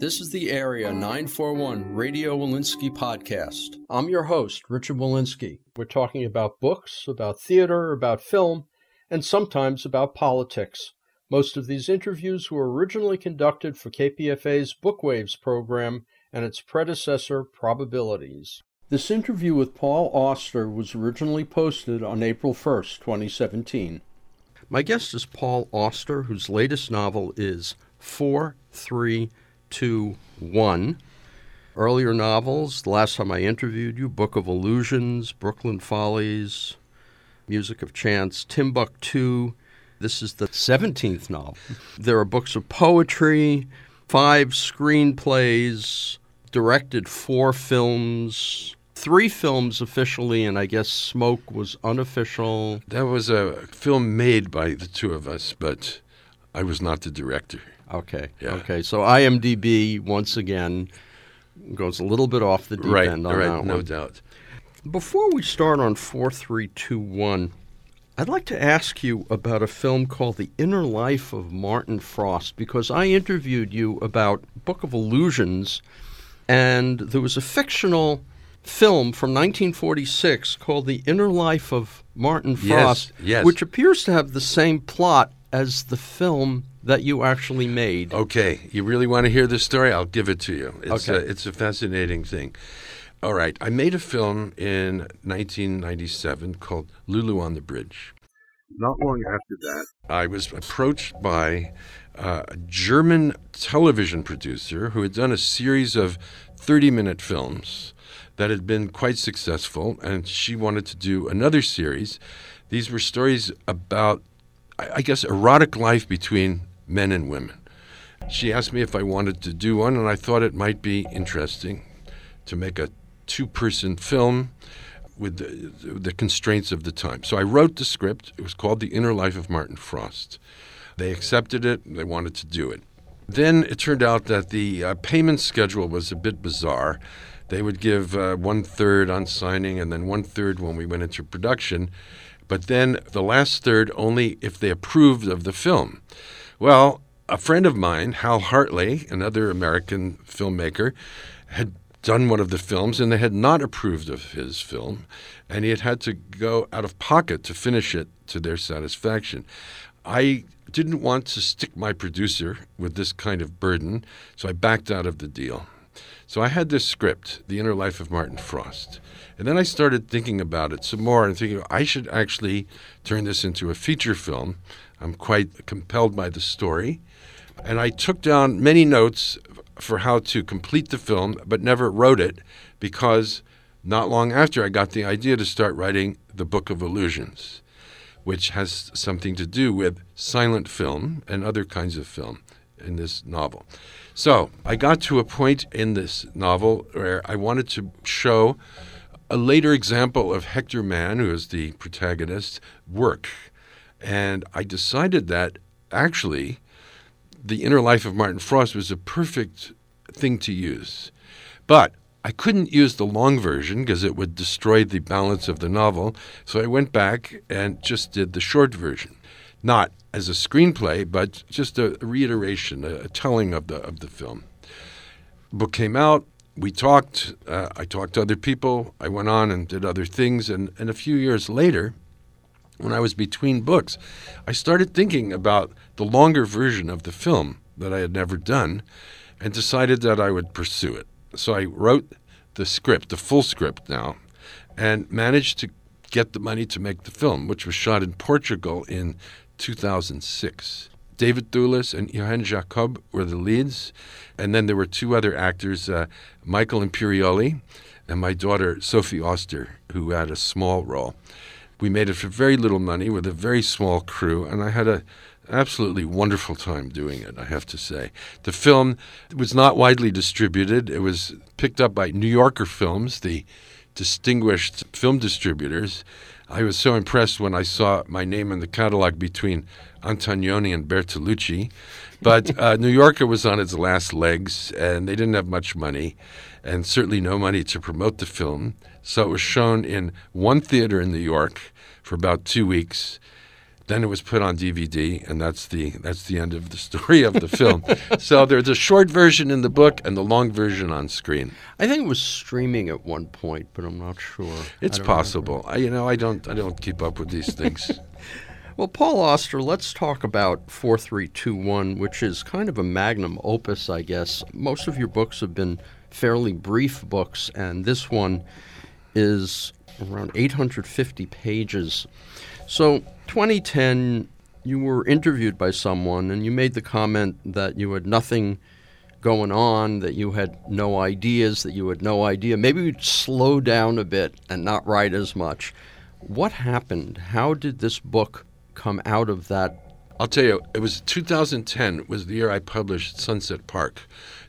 This is the Area 941 Radio Wolinsky Podcast. I'm your host, Richard Wolinsky. We're talking about books, about theater, about film, and sometimes about politics. Most of these interviews were originally conducted for KPFA's Book Waves program and its predecessor, Probabilities. This interview with Paul Auster was originally posted on April 1st, 2017. My guest is Paul Auster, whose latest novel is 4, 3, 2, 1. Earlier novels, the last time I interviewed you, Book of Illusions, Brooklyn Follies, Music of Chance, Timbuk 2. This is the 17th novel. There are books of poetry, 5 screenplays, directed 4 films, 3 films officially, and I guess Smoke was unofficial. That was a film made by the two of us, but I was not the director. Okay, yeah. Okay. So IMDb, once again, goes a little bit off the deep end on that one. No doubt. Before we start on 4, 3, 2, 1, I'd like to ask you about a film called The Inner Life of Martin Frost, because I interviewed you about Book of Illusions, and there was a fictional film from 1946 called The Inner Life of Martin Frost, yes. which appears to have the same plot as the film that you actually made. Okay. You really want to hear this story? I'll give it to you. It's a fascinating thing. All right. I made a film in 1997 called Lulu on the Bridge. Not long after that, I was approached by a German television producer who had done a series of 30-minute films that had been quite successful, and she wanted to do another series. These were stories about, I guess, erotic life between men and women. She asked me if I wanted to do one, and I thought it might be interesting to make a 2-person film with the constraints of the time. So I wrote the script. It was called The Inner Life of Martin Frost. They accepted it, and they wanted to do it. Then it turned out that the payment schedule was a bit bizarre. They would give 1/3 on signing and then 1/3 when we went into production, but then the last third only if they approved of the film. Well, a friend of mine, Hal Hartley, another American filmmaker, had done one of the films, and they had not approved of his film, and he had had to go out of pocket to finish it to their satisfaction. I didn't want to stick my producer with this kind of burden, so I backed out of the deal. So I had this script, The Inner Life of Martin Frost, and then I started thinking about it some more and thinking, I should actually turn this into a feature film. I'm quite compelled by the story, and I took down many notes for how to complete the film, but never wrote it, because not long after I got the idea to start writing The Book of Illusions, which has something to do with silent film and other kinds of film in this novel. So I got to a point in this novel where I wanted to show a later example of Hector Mann, who is the protagonist's work. And I decided that actually The Inner Life of Martin Frost was a perfect thing to use. But I couldn't use the long version because it would destroy the balance of the novel, so I went back and just did the short version. Not as a screenplay, but just a reiteration, a telling of the film. Book came out, we talked, I talked to other people, I went on and did other things, and a few years later, when I was between books, I started thinking about the longer version of the film that I had never done and decided that I would pursue it. So I wrote the script, the full script now, and managed to get the money to make the film, which was shot in Portugal in 2006. David Thewlis and Iain Jacob were the leads, and then there were 2 other actors, Michael Imperioli and my daughter Sophie Auster, who had a small role. We made it for very little money with a very small crew, and I had an absolutely wonderful time doing it, I have to say. The film was not widely distributed. It was picked up by New Yorker Films, the distinguished film distributors. I was so impressed when I saw my name in the catalog between Antonioni and Bertolucci. But New Yorker was on its last legs, and they didn't have much money, and certainly no money to promote the film. So it was shown in 1 theater in New York for about 2 weeks. Then it was put on DVD, and that's the end of the story of the film. So there's a short version in the book and the long version on screen. I think it was streaming at one point, but I'm not sure. It's possible. I don't keep up with these things. Well, Paul Auster, let's talk about 4 3 2 1, which is kind of a magnum opus, I guess. Most of your books have been fairly brief books, and this one is around 850 pages. So 2010, you were interviewed by someone, and you made the comment that you had nothing going on, that you had no ideas, that you had no idea. Maybe you'd slow down a bit and not write as much. What happened? How did this book come out of that? I'll tell you, it was 2010 was the year I published Sunset Park.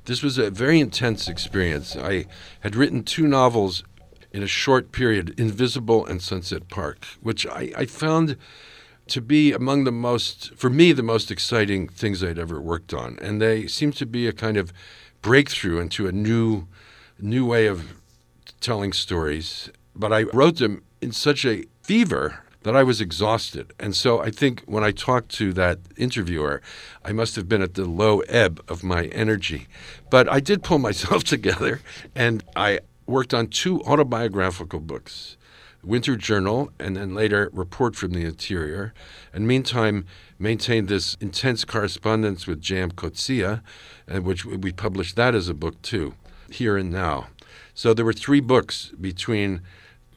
This was a very intense experience. I had written two novels in a short period, Invisible and Sunset Park, which I found to be among the most, for me, the most exciting things I'd ever worked on. And they seemed to be a kind of breakthrough into a new way of telling stories. But I wrote them in such a fever that I was exhausted. And so I think when I talked to that interviewer, I must have been at the low ebb of my energy. But I did pull myself together, and I worked on two autobiographical books, Winter Journal and then later Report from the Interior, and meantime maintained this intense correspondence with J.M. Coetzee, which we published that as a book too, Here and Now. So there were three books between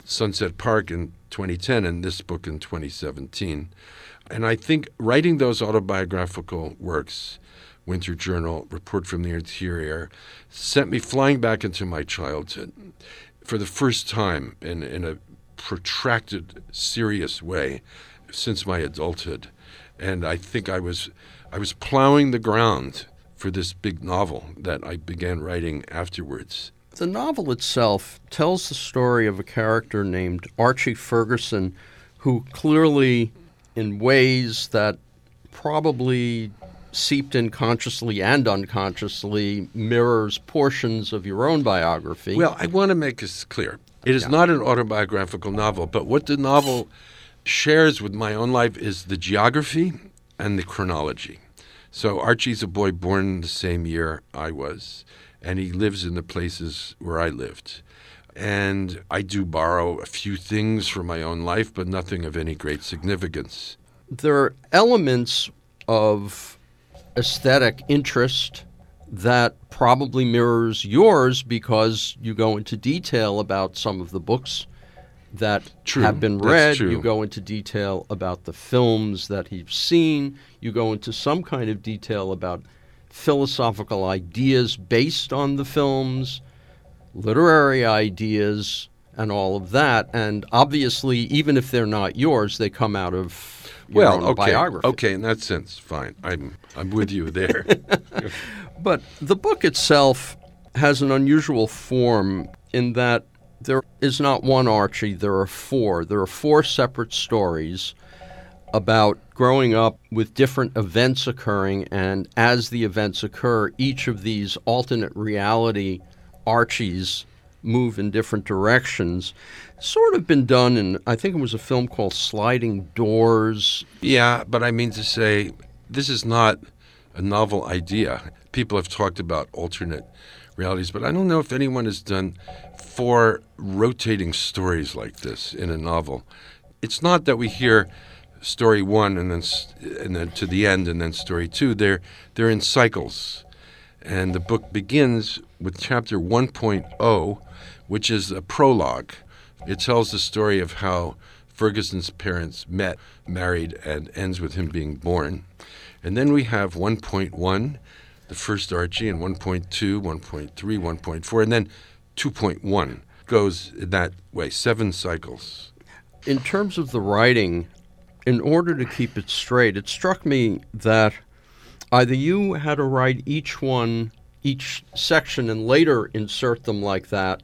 Sunset Park in 2010 and this book in 2017. And I think writing those autobiographical works, Winter Journal, Report from the Interior, sent me flying back into my childhood for the first time in a protracted, serious way since my adulthood. And I think I was plowing the ground for this big novel that I began writing afterwards. The novel itself tells the story of a character named Archie Ferguson, who clearly, in ways that probably seeped in consciously and unconsciously, mirrors portions of your own biography. Well, I want to make this clear. It is not an autobiographical novel, but what the novel shares with my own life is the geography and the chronology. So Archie's a boy born the same year I was, and he lives in the places where I lived. And I do borrow a few things from my own life, but nothing of any great significance. There are elements of aesthetic interest that probably mirrors yours, because you go into detail about some of the books that have been read. You go into detail about the films that you've seen. You go into some kind of detail about philosophical ideas based on the films, literary ideas, and all of that. And obviously, even if they're not yours, they come out of your own biography. Okay, in that sense, fine. I'm with you there. But the book itself has an unusual form in that there is not one Archie, there are four. There are four separate stories about growing up with different events occurring, and as the events occur, each of these alternate reality Archies move in different directions. Sort of been done in, I think it was a film called Sliding Doors. Yeah, but I mean to say, this is not a novel idea. People have talked about alternate realities, but I don't know if anyone has done four rotating stories like this in a novel. It's not that we hear story one and then to the end and then story two. They're in cycles. And the book begins with chapter 1.0, which is a prologue. It tells the story of how Ferguson's parents met, married, and ends with him being born. And then we have 1.1, the first Archie, and 1.2, 1.3, 1.4, and then 2.1 goes that way, 7 cycles. In terms of the writing, in order to keep it straight, it struck me that either you had to write each section and later insert them like that,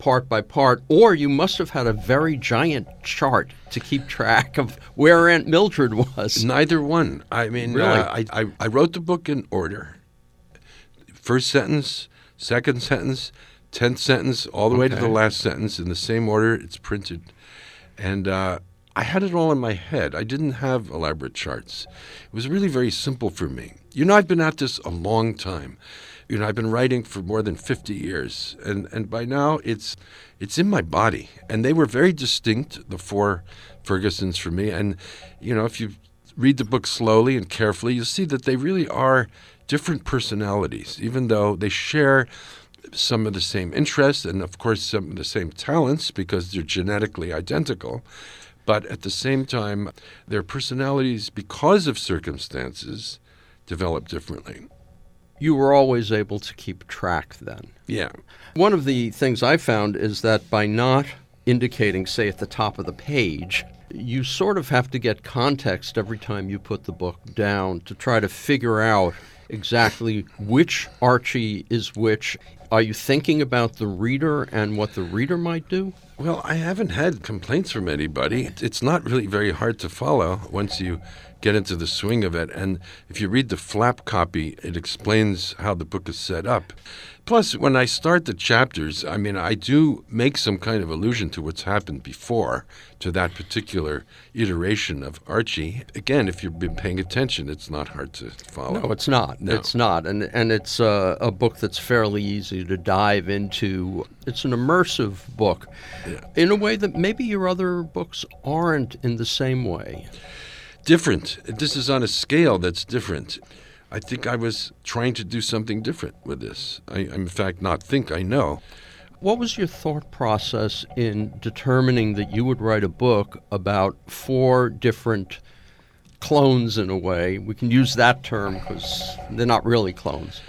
part by part, or you must have had a very giant chart to keep track of where Aunt Mildred was. Neither one. I mean, really? I wrote the book in order. First sentence, second sentence, 10th sentence, all the way to the last sentence in the same order it's printed. And I had it all in my head. I didn't have elaborate charts. It was really very simple for me. You know, I've been at this a long time. You know, I've been writing for more than 50 years, and by now it's in my body. And they were very distinct, the four Fergusons for me. And, you know, if you read the book slowly and carefully, you'll see that they really are different personalities, even though they share some of the same interests and, of course, some of the same talents because they're genetically identical. But at the same time, their personalities, because of circumstances, develop differently. You were always able to keep track then. Yeah. One of the things I found is that by not indicating, say, at the top of the page, you sort of have to get context every time you put the book down to try to figure out exactly which Archie is which. Are you thinking about the reader and what the reader might do? Well, I haven't had complaints from anybody. It's not really very hard to follow once you get into the swing of it. And if you read the flap copy, it explains how the book is set up. Plus, when I start the chapters, I mean, I do make some kind of allusion to what's happened before, to that particular iteration of Archie. Again, if you've been paying attention, it's not hard to follow. No, it's not. No. It's not. And it's a book that's fairly easy to dive into. It's an immersive book, yeah, in a way that maybe your other books aren't in the same way. Different. This is on a scale that's different. I think I was trying to do something different with this. I know. What was your thought process in determining that you would write a book about four different clones in a way? We can use that term because they're not really clones.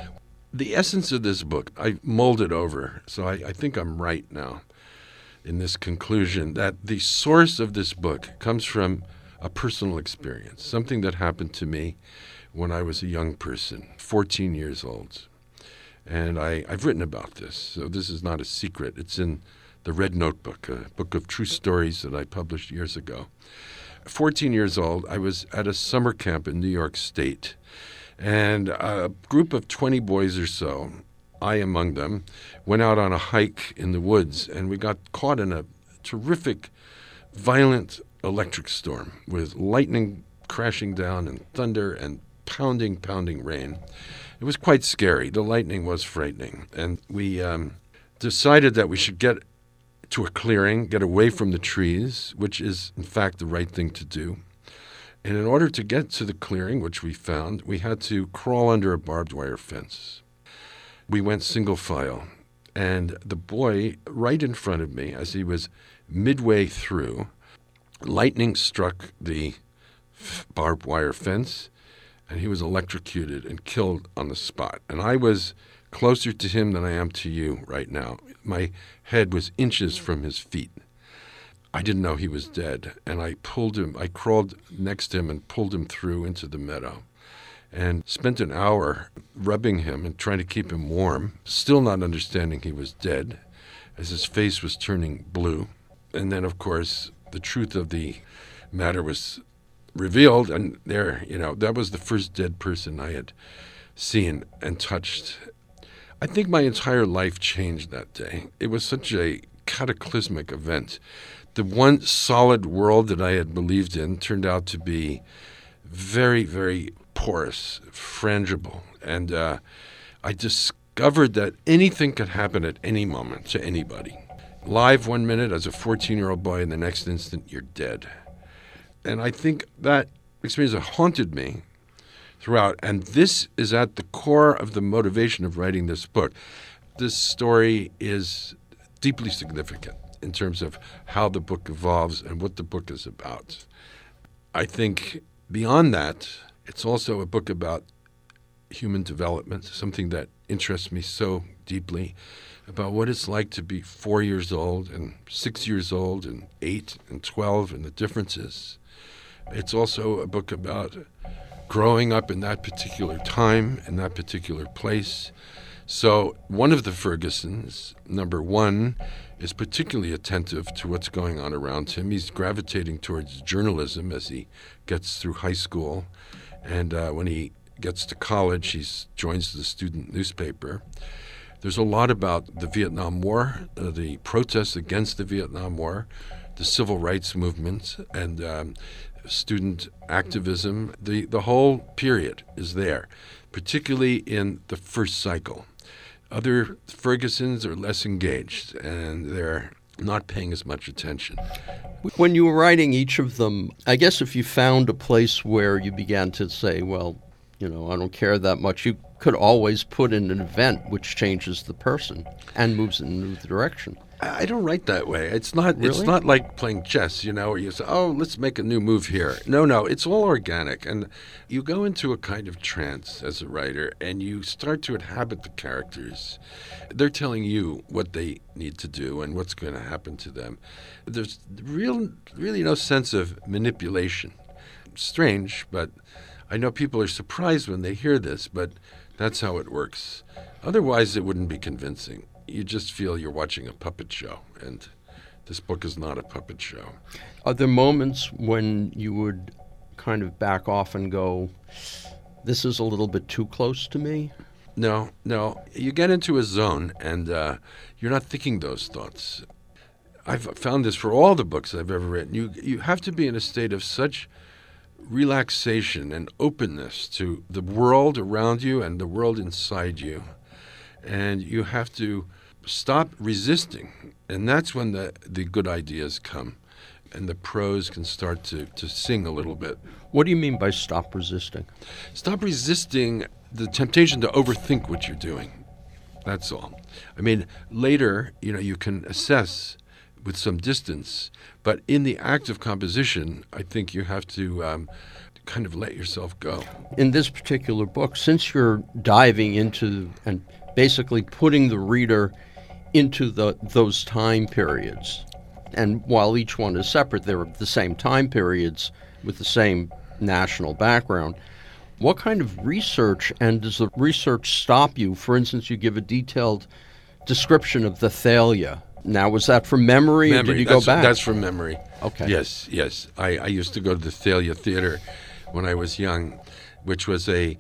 The essence of this book, I molded over, so I think I'm right now in this conclusion that the source of this book comes from a personal experience, something that happened to me when I was a young person, 14 years old. And I've written about this, so this is not a secret. It's in the Red Notebook, a book of true stories that I published years ago. 14 years old, I was at a summer camp in New York State, and a group of 20 boys or so, I among them, went out on a hike in the woods, and we got caught in a terrific, violent electric storm with lightning crashing down and thunder and pounding rain. It was quite scary. The lightning was frightening. And we decided that we should get to a clearing, get away from the trees, which is, in fact, the right thing to do. And in order to get to the clearing, which we found, we had to crawl under a barbed wire fence. We went single file. And the boy right in front of me, as he was midway through, lightning struck the barbed wire fence, and he was electrocuted and killed on the spot. And I was closer to him than I am to you right now. My head was inches from his feet. I didn't know he was dead, and I crawled next to him and pulled him through into the meadow and spent an hour rubbing him and trying to keep him warm, still not understanding he was dead as his face was turning blue. And then, of course, the truth of the matter was revealed, and there, you know, that was the first dead person I had seen and touched. I think my entire life changed that day. It was such a cataclysmic event. The one solid world that I had believed in turned out to be very, very porous, frangible, and I discovered that anything could happen at any moment to anybody. Live one minute as a 14-year-old boy, and the next instant you're dead. And I think that experience haunted me throughout. And this is at the core of the motivation of writing this book. This story is deeply significant in terms of how the book evolves and what the book is about. I think beyond that, it's also a book about human development, something that interests me so deeply, about what it's like to be 4 years old and 6 years old and 8 and 12 and the differences. It's also a book about growing up in that particular time, in that particular place. So one of the Fergusons, number one, is particularly attentive to what's going on around him. He's gravitating towards journalism as he gets through high school. And when he gets to college, he joins the student newspaper. There's a lot about the Vietnam War, the protests against the Vietnam War. the civil rights movement and student activism. The whole period is there, particularly in the first cycle. Other Fergusons are less engaged, and they're not paying as much attention. When you were writing each of them, I guess if you found a place where you began to say, well, you know, I don't care that much, you could always put in an event which changes the person and moves in a new direction. I don't write that way. It's not like playing chess, you know, where you say, oh, let's make a new move here. No, it's all organic. And you go into a kind of trance as a writer, and you start to inhabit the characters. They're telling you what they need to do and what's going to happen to them. There's really no sense of manipulation. Strange, but I know people are surprised when they hear this, but that's how it works. Otherwise, it wouldn't be convincing. You just feel you're watching a puppet show, and this book is not a puppet show. Are there moments when you would kind of back off and go, this is a little bit too close to me? No. You get into a zone, and you're not thinking those thoughts. I've found this for all the books I've ever written. You have to be in a state of such relaxation and openness to the world around you and the world inside you. And you have to stop resisting. And that's when the good ideas come and the prose can start to sing a little bit. What do you mean by stop resisting? Stop resisting the temptation to overthink what you're doing. That's all. I mean, later, you know, you can assess with some distance, but in the act of composition, I think you have to kind of let yourself go. In this particular book, since you're diving into and basically putting the reader into those time periods, and while each one is separate, they're the same time periods with the same national background. What kind of research, and does the research stop you? For instance, you give a detailed description of the Thalia. Now, was that from memory. Or did you go back? That's from memory. Okay. Yes. I used to go to the Thalia Theater when I was young, which was a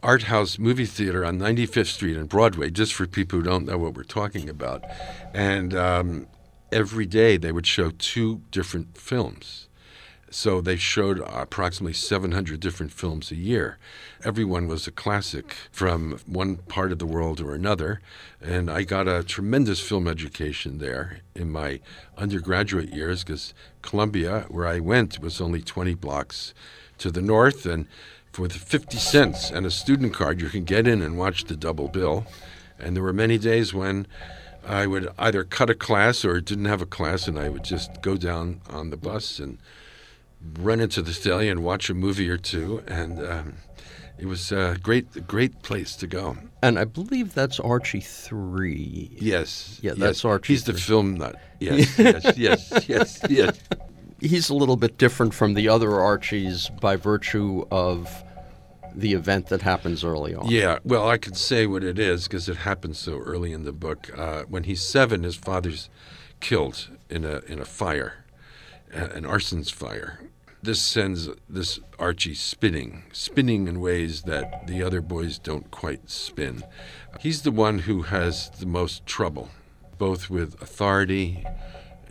art house movie theater on 95th Street and Broadway, just for people who don't know what we're talking about. And every day they would show two different films. So they showed approximately 700 different films a year. Everyone was a classic from one part of the world or another. And I got a tremendous film education there in my undergraduate years, because Columbia, where I went, was only 20 blocks to the north. And with 50 cents and a student card, you can get in and watch the double bill. And there were many days when I would either cut a class or didn't have a class, and I would just go down on the bus and run into the Thalia and watch a movie or two. And it was a great place to go. And I believe that's Archie 3. Yes. Yeah, that's Archie. He's 3. The film nut. Yes, yes. He's a little bit different from the other Archies by virtue of the event that happens early on. Yeah, well, I could say what it is because it happens so early in the book. When he's 7, his father's killed in a fire, an arson's fire. This sends this Archie spinning in ways that the other boys don't quite spin. He's the one who has the most trouble, both with authority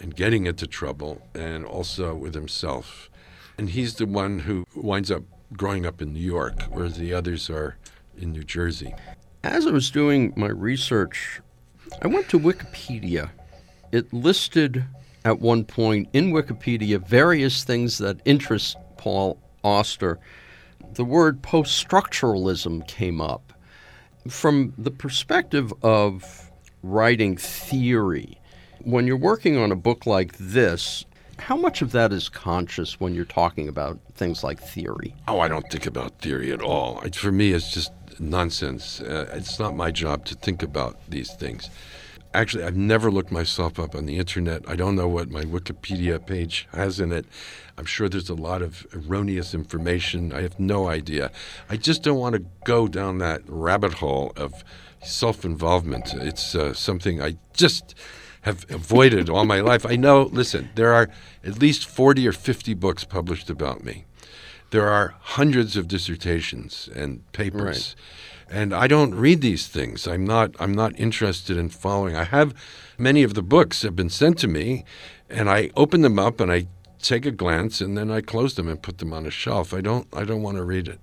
and getting into trouble, and also with himself. And he's the one who winds up growing up in New York, whereas the others are in New Jersey. As I was doing my research, I went to Wikipedia. It listed at one point in Wikipedia various things that interest Paul Auster. The word post-structuralism came up. From the perspective of writing theory, when you're working on a book like this, how much of that is conscious when you're talking about things like theory? Oh, I don't think about theory at all. For me, it's just nonsense. It's not my job to think about these things. Actually, I've never looked myself up on the internet. I don't know what my Wikipedia page has in it. I'm sure there's a lot of erroneous information. I have no idea. I just don't want to go down that rabbit hole of self-involvement. It's something I just have avoided all my life. I know, listen, there are at least 40 or 50 books published about me. There are hundreds of dissertations and papers. Right. And I don't read these things. I'm not interested in following. I have many of the books have been sent to me And I opened them up and I take a glance, and then I closed them and put them on a shelf. I don't want to read it.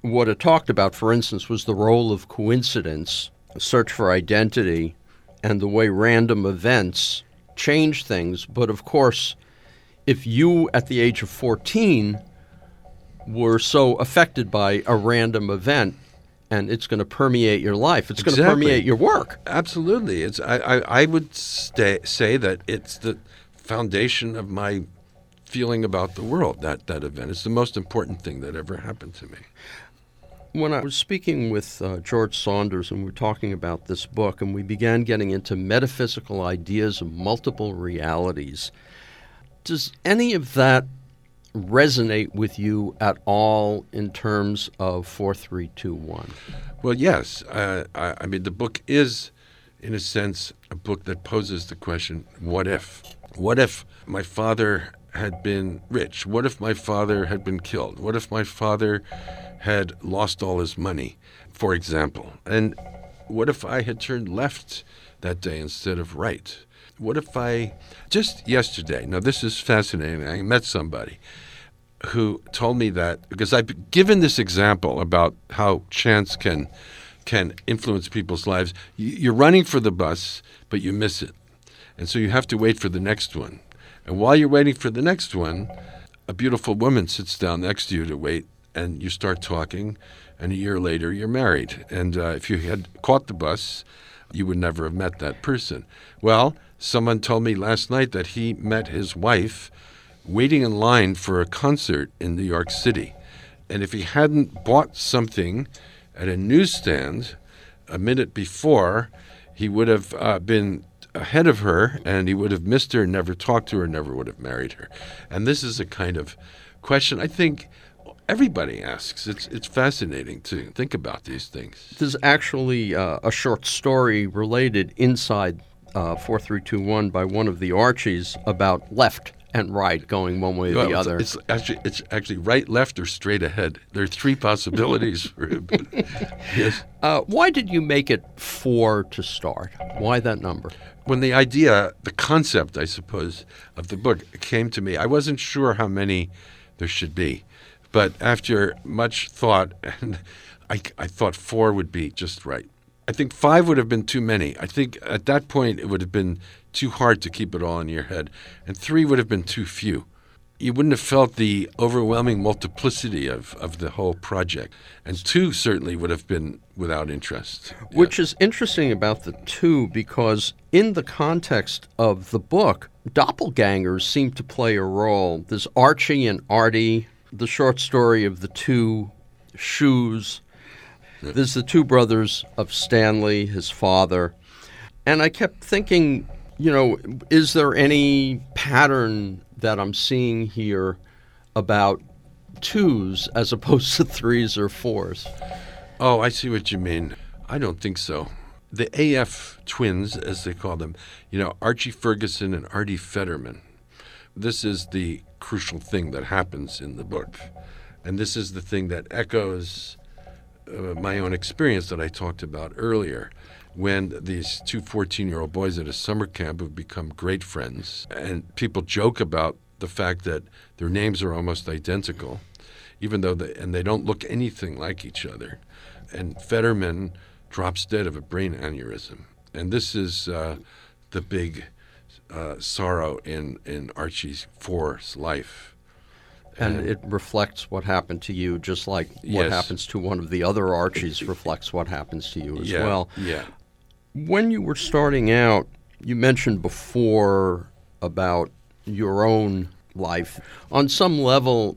What it talked about, for instance, was the role of coincidence, a search for identity, and the way random events change things. But of course, if you at the age of 14 were so affected by a random event, and it's going to permeate your life, it's Exactly. going to permeate your work. Absolutely. It's I would say that it's the foundation of my feeling about the world, that event. It's the most important thing that ever happened to me. When I was speaking with George Saunders, and we were talking about this book, and we began getting into metaphysical ideas of multiple realities, does any of that resonate with you at all in terms of 4, 3, 2, 1? Well, yes. I mean, the book is, in a sense, a book that poses the question, what if? What if my father had been rich? What if my father had been killed? What if my father had lost all his money, for example? And what if I had turned left that day instead of right? What if I, just yesterday, now this is fascinating, I met somebody who told me that, because I've given this example about how chance can influence people's lives. You're running for the bus, but you miss it. And so you have to wait for the next one. And while you're waiting for the next one, a beautiful woman sits down next to you to wait, and you start talking, and a year later you're married. And if you had caught the bus, you would never have met that person. Well, someone told me last night that he met his wife waiting in line for a concert in New York City. And if he hadn't bought something at a newsstand a minute before, he would have been ahead of her, and he would have missed her, never talked to her, never would have married her. And this is a kind of question I think everybody asks. It's fascinating to think about these things. There's actually a short story related inside 4321 by one of the Archies about left and right going one way or the other. It's actually right, left, or straight ahead. There are three possibilities. Yes. Why did you make it 4 to start? Why that number? When the idea, the concept, I suppose, of the book came to me, I wasn't sure how many there should be. But after much thought, and I thought 4 would be just right. I think 5 would have been too many. I think at that point it would have been too hard to keep it all in your head. And 3 would have been too few. You wouldn't have felt the overwhelming multiplicity of the whole project. And 2 certainly would have been without interest. Which is interesting about the 2, because in the context of the book, doppelgangers seem to play a role. There's Archie and Artie, the short story of the 2 shoes. There's the 2 brothers of Stanley, his father. And I kept thinking, you know, is there any pattern that I'm seeing here about 2s as opposed to 3s or 4s? Oh, I see what you mean. I don't think so. The AF twins, as they call them, you know, Archie Ferguson and Artie Fetterman. This is the crucial thing that happens in the book. And this is the thing that echoes my own experience that I talked about earlier, when these two 14-year-old boys at a summer camp have become great friends, and people joke about the fact that their names are almost identical, even though they don't look anything like each other. And Fetterman drops dead of a brain aneurysm, and this is the big sorrow in Archie's 4's life. And it reflects what happened to you, just like what yes. happens to one of the other Archies reflects what happens to you as yeah, well. Yeah. When you were starting out, you mentioned before about your own life. On some level,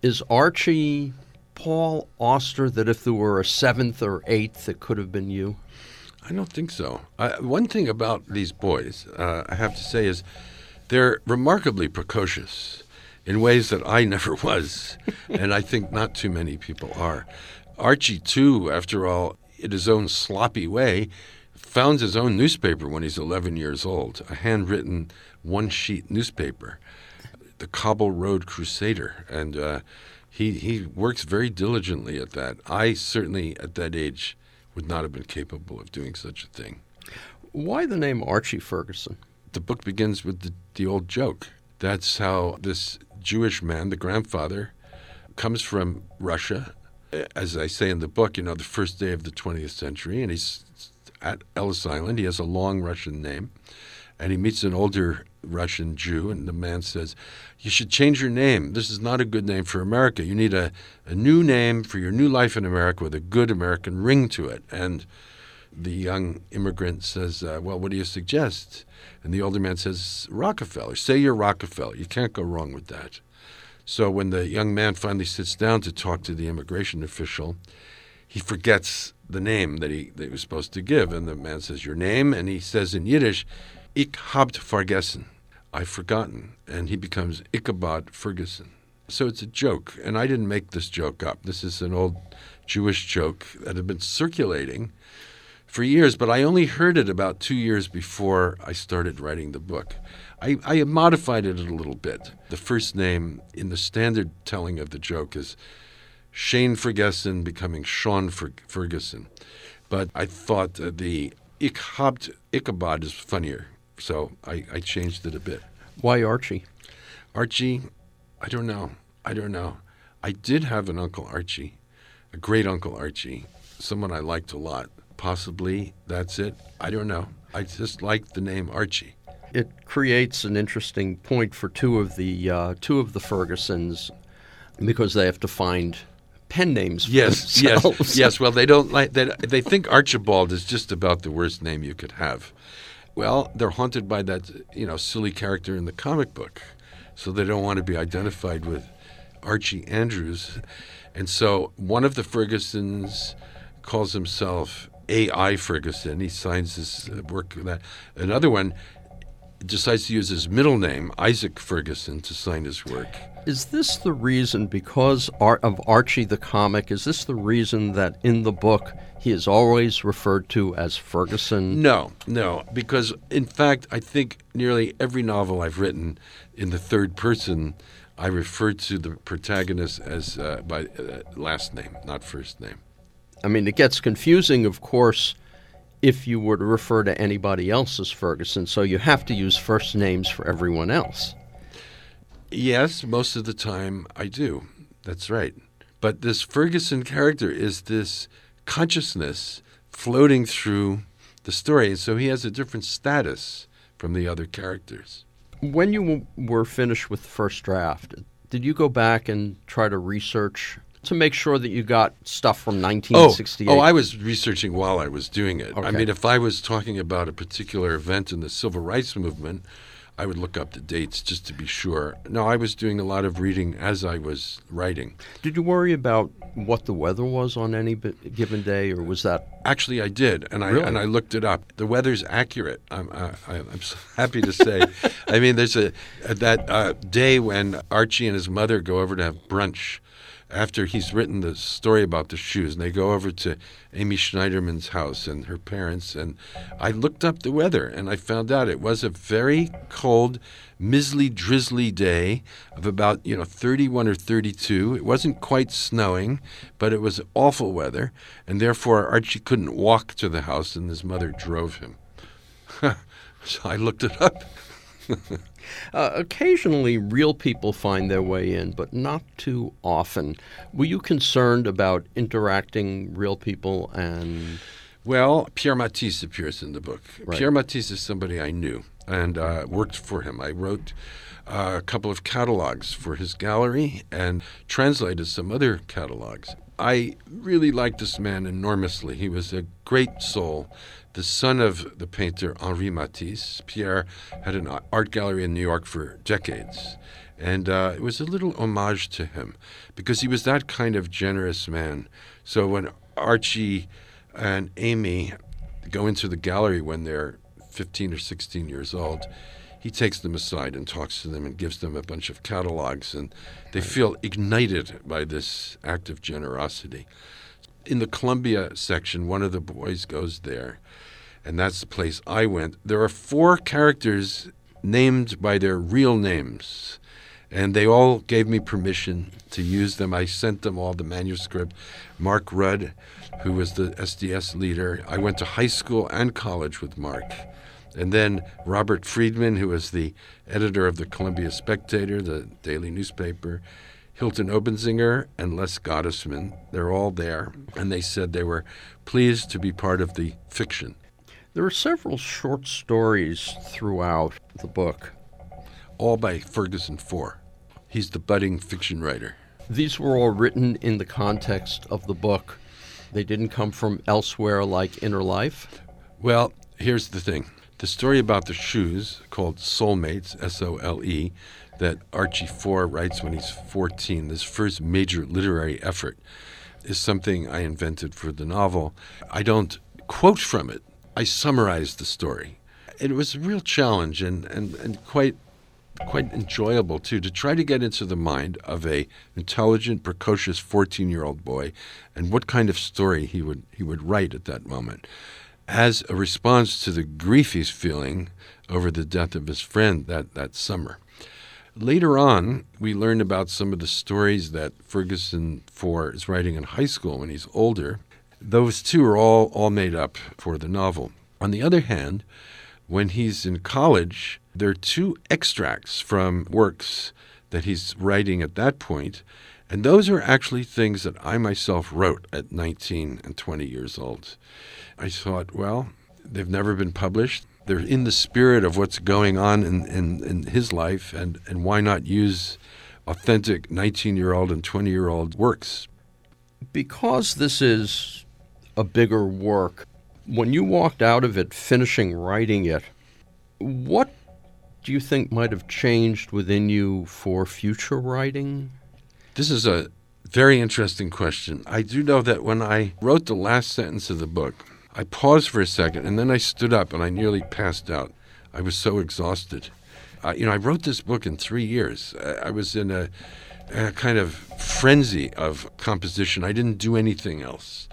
is Archie Paul Auster that if there were a 7th or 8th, it could have been you? I don't think so. One thing about these boys, I have to say, is they're remarkably precocious in ways that I never was, and I think not too many people are. Archie, too, after all, in his own sloppy way, founds his own newspaper when he's 11 years old, a handwritten one-sheet newspaper, the Cobble Road Crusader, and he works very diligently at that. I certainly, at that age, would not have been capable of doing such a thing. Why the name Archie Ferguson? the book begins with the old joke. That's how this Jewish man, the grandfather, comes from Russia, as I say in the book, you know, the first day of the 20th century, and he's at Ellis Island. He has a long Russian name, and he meets an older Russian Jew, and the man says, you should change your name. This is not a good name for America. You need a new name for your new life in America with a good American ring to it. And the young immigrant says, well, what do you suggest? And the older man says, Rockefeller. Say you're Rockefeller. You can't go wrong with that. So when the young man finally sits down to talk to the immigration official, he forgets the name that he was supposed to give. And the man says, your name? And he says in Yiddish, Ich hab vergessen. I've forgotten. And he becomes Ichabod Ferguson. So it's a joke. And I didn't make this joke up. This is an old Jewish joke that had been circulating for years, but I only heard it about 2 years before I started writing the book. I modified it a little bit. The first name in the standard telling of the joke is Shane Ferguson becoming Sean Ferguson. But I thought the Ichabod is funnier, so I changed it a bit. Why Archie? Archie, I don't know. I did have an Uncle Archie, a great Uncle Archie, someone I liked a lot. Possibly that's it. I don't know. I just like the name Archie. It creates an interesting point for two of the Fergusons, because they have to find pen names for themselves. Yes. Well, they don't like that. They think Archibald is just about the worst name you could have. Well, they're haunted by that, you know, silly character in the comic book, so they don't want to be identified with Archie Andrews, and so one of the Fergusons calls himself A.I. Ferguson. He signs his work with that. Another one decides to use his middle name, Isaac Ferguson, to sign his work. Is this the reason, because of Archie the comic, is this the reason that in the book he is always referred to as Ferguson? No, because in fact I think nearly every novel I've written in the third person I refer to the protagonist as by last name, not first name. I mean, it gets confusing, of course, if you were to refer to anybody else as Ferguson, so you have to use first names for everyone else. Yes, most of the time I do. That's right. But this Ferguson character is this consciousness floating through the story, and so he has a different status from the other characters. When you were finished with the first draft, did you go back and try to research to make sure that you got stuff from 1968. I was researching while I was doing it. Okay. I mean, if I was talking about a particular event in the Civil Rights Movement, I would look up the dates just to be sure. No, I was doing a lot of reading as I was writing. Did you worry about what the weather was on any given day, or was that... Actually, I did, and really? I looked it up. The weather's accurate, I'm so happy to say. I mean, there's that day when Archie and his mother go over to have brunch after he's written the story about the shoes, and they go over to Amy Schneiderman's house and her parents, and I looked up the weather, and I found out it was a very cold, mizzly, drizzly day of about, 31 or 32. It wasn't quite snowing, but it was awful weather, and therefore Archie couldn't walk to the house, and his mother drove him. So I looked it up. Occasionally, real people find their way in, but not too often. Were you concerned about interacting real people and... Well, Pierre Matisse appears in the book. Right. Pierre Matisse is somebody I knew and worked for him. I wrote a couple of catalogs for his gallery and translated some other catalogs. I really liked this man enormously. He was a great soul, the son of the painter Henri Matisse. Pierre had an art gallery in New York for decades. And it was a little homage to him because he was that kind of generous man. So when Archie and Amy go into the gallery when they're 15 or 16 years old, he takes them aside and talks to them and gives them a bunch of catalogs, and they feel ignited by this act of generosity. In the Columbia section, one of the boys goes there, and that's the place I went. There are 4 characters named by their real names, and they all gave me permission to use them. I sent them all the manuscript. Mark Rudd, who was the SDS leader, I went to high school and college with Mark. And then Robert Friedman, who was the editor of the Columbia Spectator, the daily newspaper, Hilton Obenzinger, and Les Gottesman, they're all there. And they said they were pleased to be part of the fiction. There are several short stories throughout the book. All by Ferguson Foer. He's the budding fiction writer. These were all written in the context of the book. They didn't come from elsewhere like Inner Life? Well, here's the thing. The story about the shoes, called Soulmates, S-O-L-E, that Archie Ferguson writes when he's 14, this first major literary effort, is something I invented for the novel. I don't quote from it. I summarized the story. It was a real challenge and quite enjoyable, too, to try to get into the mind of an intelligent, precocious 14-year-old boy and what kind of story he would write at that moment. As a response to the grief he's feeling over the death of his friend that summer. Later on, we learned about some of the stories that Ferguson Foer is writing in high school when he's older. Those two are all made up for the novel. On the other hand, when he's in college, there are two extracts from works that he's writing at that point, and those are actually things that I myself wrote at 19 and 20 years old. I thought, well, they've never been published. They're in the spirit of what's going on in his life, and why not use authentic 19-year-old and 20-year-old works? Because this is a bigger work, when you walked out of it finishing writing it, what do you think might have changed within you for future writing? This is a very interesting question. I do know that when I wrote the last sentence of the book, I paused for a second, and then I stood up, and I nearly passed out. I was so exhausted. I wrote this book in 3 years. I was in a kind of frenzy of composition. I didn't do anything else.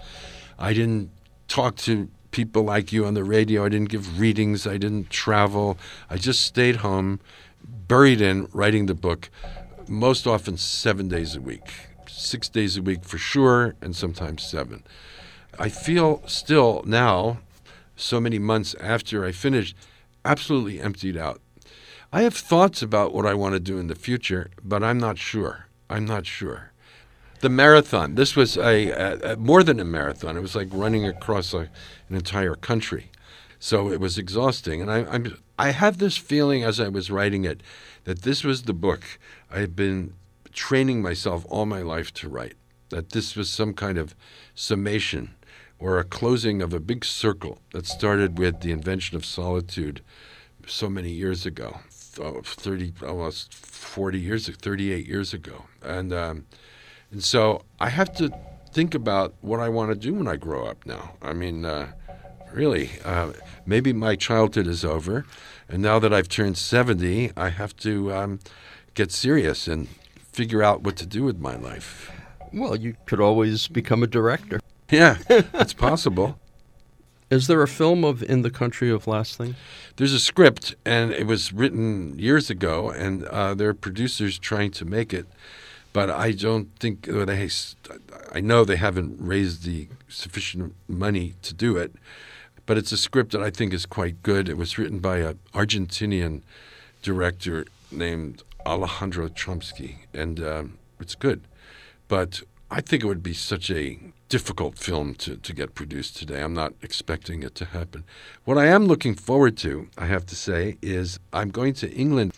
I didn't talk to people like you on the radio. I didn't give readings. I didn't travel. I just stayed home, buried in writing the book, most often 7 days a week, 6 days a week for sure, and sometimes 7. I feel still now, so many months after I finished, absolutely emptied out. I have thoughts about what I want to do in the future, but I'm not sure. The marathon, this was a more than a marathon. It was like running across an entire country. So it was exhausting. And I have this feeling as I was writing it that this was the book I had been training myself all my life to write, that this was some kind of summation or a closing of a big circle that started with the invention of solitude so many years ago, 38 years ago. And so I have to think about what I want to do when I grow up now. I mean, maybe my childhood is over. And now that I've turned 70, I have to get serious and figure out what to do with my life. Well, you could always become a director. Yeah, it's possible. Is there a film of In the Country of Last Things? There's a script, and it was written years ago, and there are producers trying to make it. But I don't think, I know they haven't raised the sufficient money to do it, but it's a script that I think is quite good. It was written by an Argentinian director named Alejandro Chomsky, and it's good. But I think it would be such a difficult film to get produced today. I'm not expecting it to happen. What I am looking forward to, I have to say, is I'm going to England,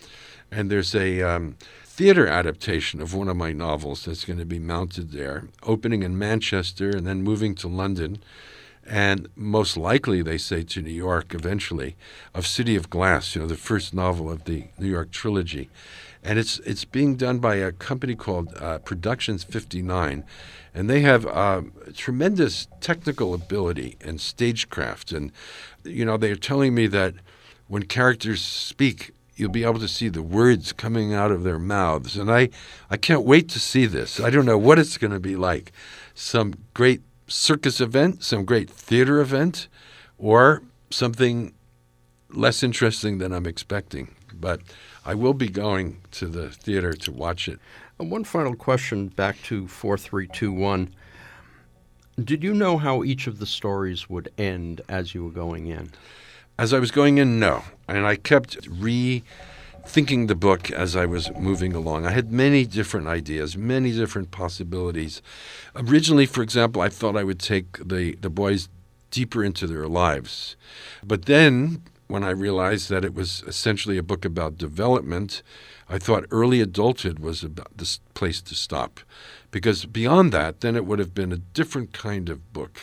and there's a theater adaptation of one of my novels that's going to be mounted there, opening in Manchester and then moving to London, and most likely, they say, to New York eventually, of City of Glass, the first novel of the New York trilogy. And it's being done by a company called Productions 59, and they have tremendous technical ability and stagecraft. And, they're telling me that when characters speak, you'll be able to see the words coming out of their mouths. And I can't wait to see this. I don't know what it's going to be like. Some great circus event, some great theater event, or something less interesting than I'm expecting. But I will be going to the theater to watch it. And one final question back to 4, 3, 2, 1. Did you know how each of the stories would end as you were going in? As I was going in, no. And I kept rethinking the book as I was moving along. I had many different ideas, many different possibilities. Originally, for example, I thought I would take the boys deeper into their lives. But then, when I realized that it was essentially a book about development, I thought early adulthood was about the place to stop. Because beyond that, then it would have been a different kind of book.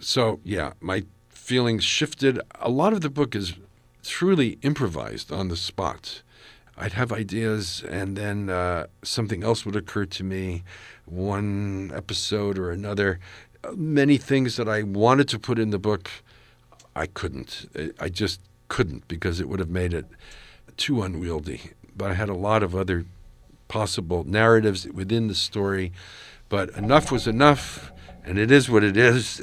So, yeah, my feelings shifted. A lot of the book is truly improvised on the spot. I'd have ideas, and then something else would occur to me, one episode or another. Many things that I wanted to put in the book, I couldn't. I just couldn't, because it would have made it too unwieldy. But I had a lot of other possible narratives within the story. But enough was enough, and it is what it is.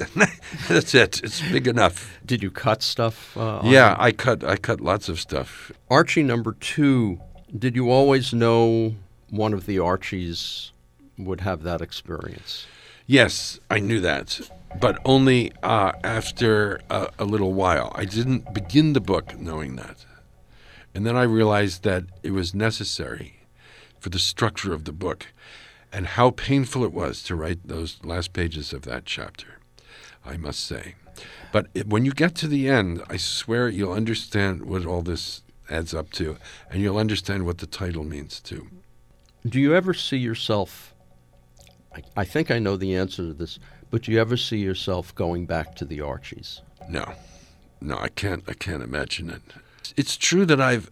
That's it. It's big enough. Did you cut stuff? Yeah, I cut lots of stuff. Archie number two, did you always know one of the Archies would have that experience? Yes, I knew that, but only after a little while. I didn't begin the book knowing that. And then I realized that it was necessary for the structure of the book, and how painful it was to write those last pages of that chapter, I must say. But when you get to the end, I swear you'll understand what all this adds up to, and you'll understand what the title means too. Do you ever see yourself, I think I know the answer to this, but do you ever see yourself going back to the Archies? No, I can't imagine it. It's true that I've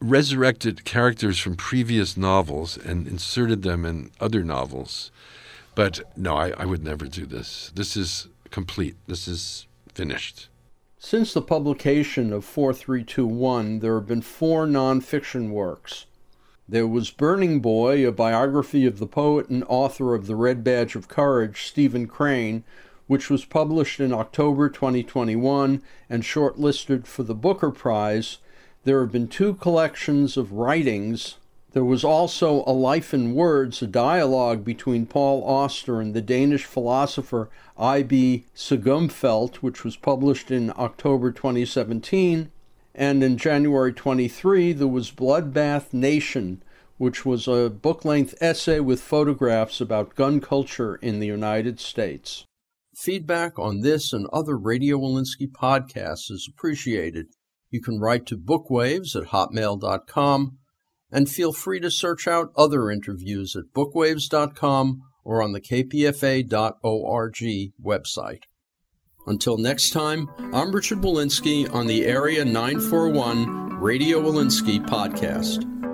resurrected characters from previous novels and inserted them in other novels. But no, I would never do this. This is complete. This is finished. Since the publication of 4 3 2 1, there have been four nonfiction works. There was Burning Boy, a biography of the poet and author of The Red Badge of Courage, Stephen Crane, which was published in October 2021 and shortlisted for the Booker Prize. There have been two collections of writings. There was also A Life in Words, a dialogue between Paul Auster and the Danish philosopher I.B. Seghumfeldt, which was published in October 2017. And in January 23, there was Bloodbath Nation, which was a book-length essay with photographs about gun culture in the United States. Feedback on this and other Radio Wolinsky podcasts is appreciated. You can write to bookwaves@hotmail.com, and feel free to search out other interviews at bookwaves.com or on the kpfa.org website. Until next time, I'm Richard Wolinsky on the Area 941 Radio Wolinsky Podcast.